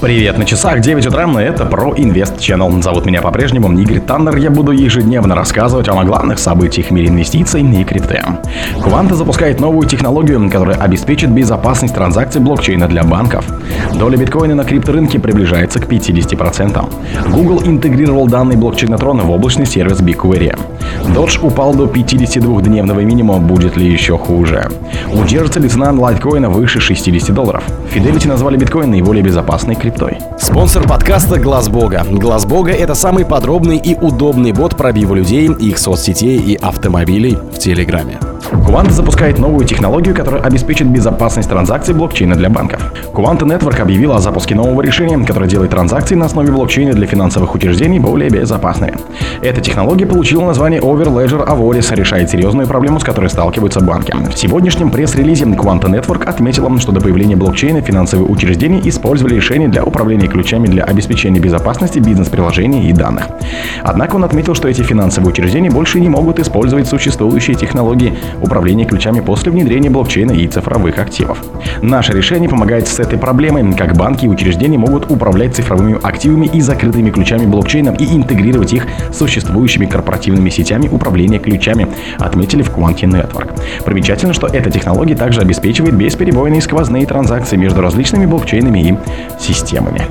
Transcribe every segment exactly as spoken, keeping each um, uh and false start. Привет, на часах девять утра, и это ProInvest Channel. Зовут меня по-прежнему Нигрит Таннер. Я буду ежедневно рассказывать вам о главных событиях в мире инвестиций и крипты. Quant запускает новую технологию, которая обеспечит безопасность транзакций блокчейна для банков. Доля биткоина на крипторынке приближается к пятьдесят процентов. Google интегрировал данные блокчейна Tron в облачный сервис BigQuery. Додж упал до пятидесятидвухдневного минимума, будет ли еще хуже? Удержится ли цена лайткоина выше шестидесяти долларов? Fidelity назвали биткоин наиболее безопасной криптой. Спонсор подкаста — Глаз Бога. Глаз Бога — это самый подробный и удобный бот пробива людей, их соцсетей и автомобилей в Телеграме. Quant запускает новую технологию, которая обеспечит безопасность транзакций блокчейна для банков. Quant Network объявила о запуске нового решения, которое делает транзакции на основе блокчейна для финансовых учреждений более безопасными. Эта технология получила название Overledger Avoris, решает серьезную проблему, с которой сталкиваются банки. В сегодняшнем пресс-релизе Quant Network отметила, что до появления блокчейна финансовые учреждения использовали решения для управления ключами для обеспечения безопасности бизнес-приложений и данных. Однако он отметил, что эти финансовые учреждения больше не могут использовать существующие технологии управления ключами после внедрения блокчейна и цифровых активов. Наше решение помогает с этой проблемой, как банки и учреждения могут управлять цифровыми активами и закрытыми ключами блокчейна и интегрировать их с существующими корпоративными сетями управления ключами, отметили в Quant Network. Примечательно, что эта технология также обеспечивает бесперебойные сквозные транзакции между различными блокчейнами и системами.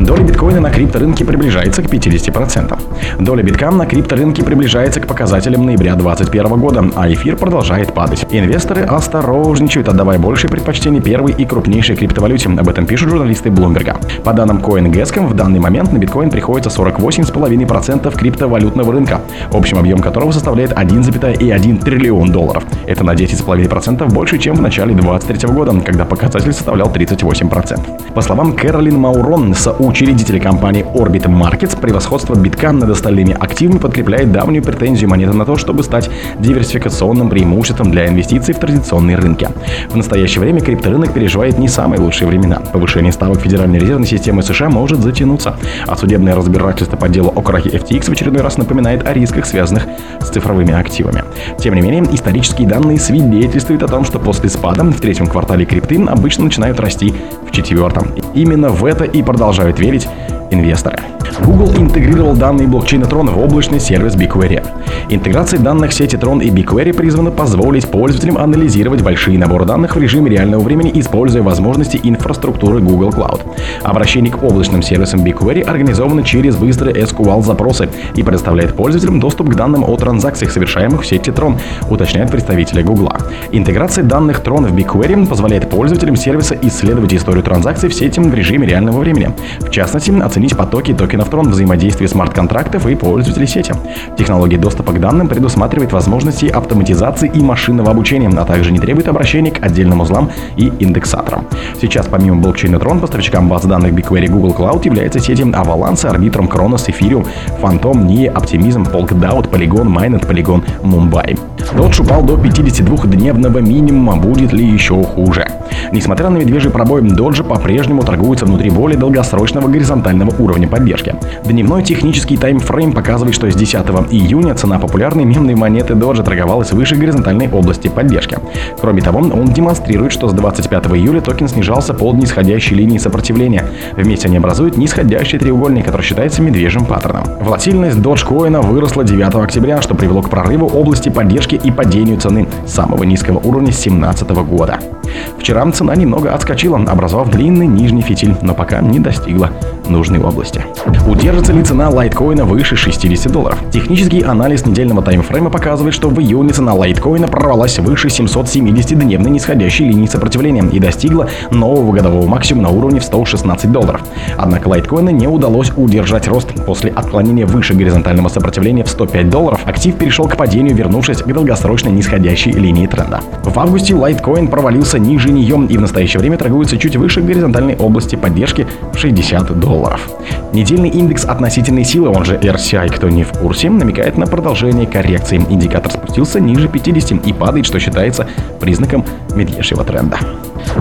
Доля биткоина на крипторынке приближается к пятидесяти процентам. Доля битка на крипторынке приближается к показателям ноября две тысячи двадцать первого года, а эфир продолжает падать. Инвесторы осторожничают, отдавая большее предпочтение первой и крупнейшей криптовалюте. Об этом пишут журналисты Bloomberg. По данным CoinGescom, в данный момент на биткоин приходится сорок восемь целых пять десятых процента криптовалютного рынка, общим объем которого составляет один целых одна десятая триллиона долларов. Это на десять целых пять десятых процента больше, чем в начале две тысячи двадцать третьего года, когда показатель составлял тридцать восемь процентов. По словам Кэролин Маурон, соучредителя компании Orbit Markets, превосходство битка над остальными активами подкрепляет давнюю претензию монеты на то, чтобы стать диверсификационным преимуществом для инвестиций в традиционные рынки. В настоящее время крипторынок переживает не самые лучшие времена. Повышение ставок Федеральной резервной системы США может затянуться, а судебное разбирательство по делу о крахе эф ти экс в очередной раз напоминает о рисках, связанных с цифровыми активами. Тем не менее, исторические данные свидетельствуют о том, что после спада в третьем квартале крипты обычно начинают расти в четвертом. Именно в это и продолжают верить инвесторы. Google интегрировал данные блокчейна Tron в облачный сервис BigQuery. Интеграция данных сети Tron и BigQuery призвана позволить пользователям анализировать большие наборы данных в режиме реального времени, используя возможности инфраструктуры Google Cloud. Обращение к облачным сервисам BigQuery организовано через быстрые эс ку эль-запросы и предоставляет пользователям доступ к данным о транзакциях, совершаемых в сети Tron, уточняют представители Google. Интеграция данных Tron в BigQuery позволяет пользователям сервиса исследовать историю транзакций в сети в режиме реального времени. В частности, оценить потоки токенов Tron, взаимодействие смарт-контрактов и пользователей сети. Технология доступа к данным предусматривает возможности автоматизации и машинного обучения, а также не требует обращения к отдельным узлам и индексаторам. Сейчас помимо блокчейна Tron поставщикам баз данных BigQuery Google Cloud являются сети Avalanche, Arbitrum, Cronos, Ethereum, Phantom, Neo, Optimism, Polkadot, Polygon, Mainnet, Polygon, Mumbai. Додж упал до пятидесятидвухдневного минимума, будет ли еще хуже? Несмотря на медвежий пробой, доджи по-прежнему торгуются внутри более долгосрочного горизонтального уровня поддержки. Дневной технический таймфрейм показывает, что с десятого июня цена популярной мемной монеты доджа торговалась выше горизонтальной области поддержки. Кроме того, он демонстрирует, что с двадцать пятого июля токен снижался под нисходящей линией сопротивления. Вместе они образуют нисходящий треугольник, который считается медвежьим паттерном. Волатильность доджкоина выросла девятого октября, что привело к прорыву области поддержки и падению цены самого низкого уровня с две тысячи семнадцатого года. Вчера цена немного отскочила, образовав длинный нижний фитиль, но пока не достигла нужной области. Удержится ли цена лайткоина выше шестидесяти долларов? Технический анализ недельного таймфрейма показывает, что в июне цена лайткоина прорвалась выше семисотсемидесятидневной нисходящей линии сопротивления и достигла нового годового максимума на уровне в сто шестнадцать долларов. Однако лайткоина не удалось удержать рост. После отклонения выше горизонтального сопротивления в сто пять долларов актив перешел к падению, вернувшись к долгосрочной нисходящей линии тренда. В августе лайткоин провалился ниже нее и в настоящее время торгуется чуть выше горизонтальной области поддержки в шестьдесят долларов. Недельный индекс относительной силы, он же эр эс ай, кто не в курсе, намекает на продолжение коррекции. Индикатор спустился ниже пятидесяти и падает, что считается признаком медвежьего тренда.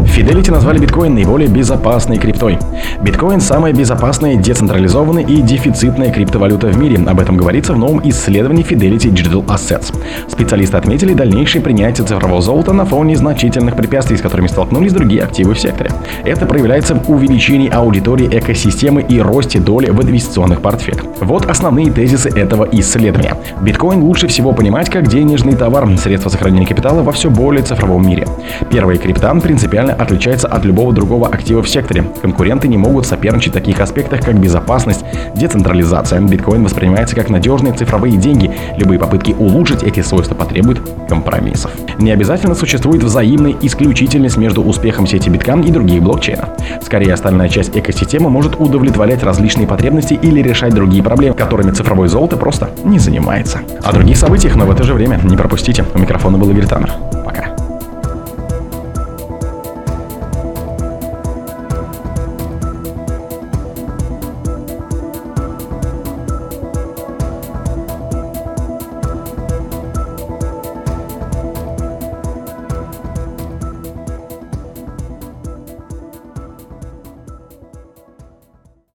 Fidelity назвали биткоин наиболее безопасной криптой. Биткоин – самая безопасная, децентрализованная и дефицитная криптовалюта в мире. Об этом говорится в новом исследовании Fidelity Digital Assets. Специалисты отметили дальнейшее принятие цифрового золота на фоне значительных препятствий, с которыми столкнулись другие активы в секторе. Это проявляется в увеличении аудитории экосистемы и росте доли в инвестиционных портфелях. Вот основные тезисы этого исследования. Биткоин лучше всего понимать как денежный товар, средство сохранения капитала во все более цифровом мире. Первая крипта принципиально отличается от любого другого актива в секторе. Конкуренты не могут соперничать в таких аспектах, как безопасность, децентрализация. Биткоин воспринимается как надежные цифровые деньги. Любые попытки улучшить эти свойства потребуют компромиссов. Не обязательно существует взаимная исключительность между успехом сети биткам и других блокчейнов. Скорее, остальная часть экосистемы может удовлетворять различные потребности или решать другие проблемы, которыми цифровое золото просто не занимается. О других событиях, но в это же время не пропустите. У микрофона был Игорь Танер.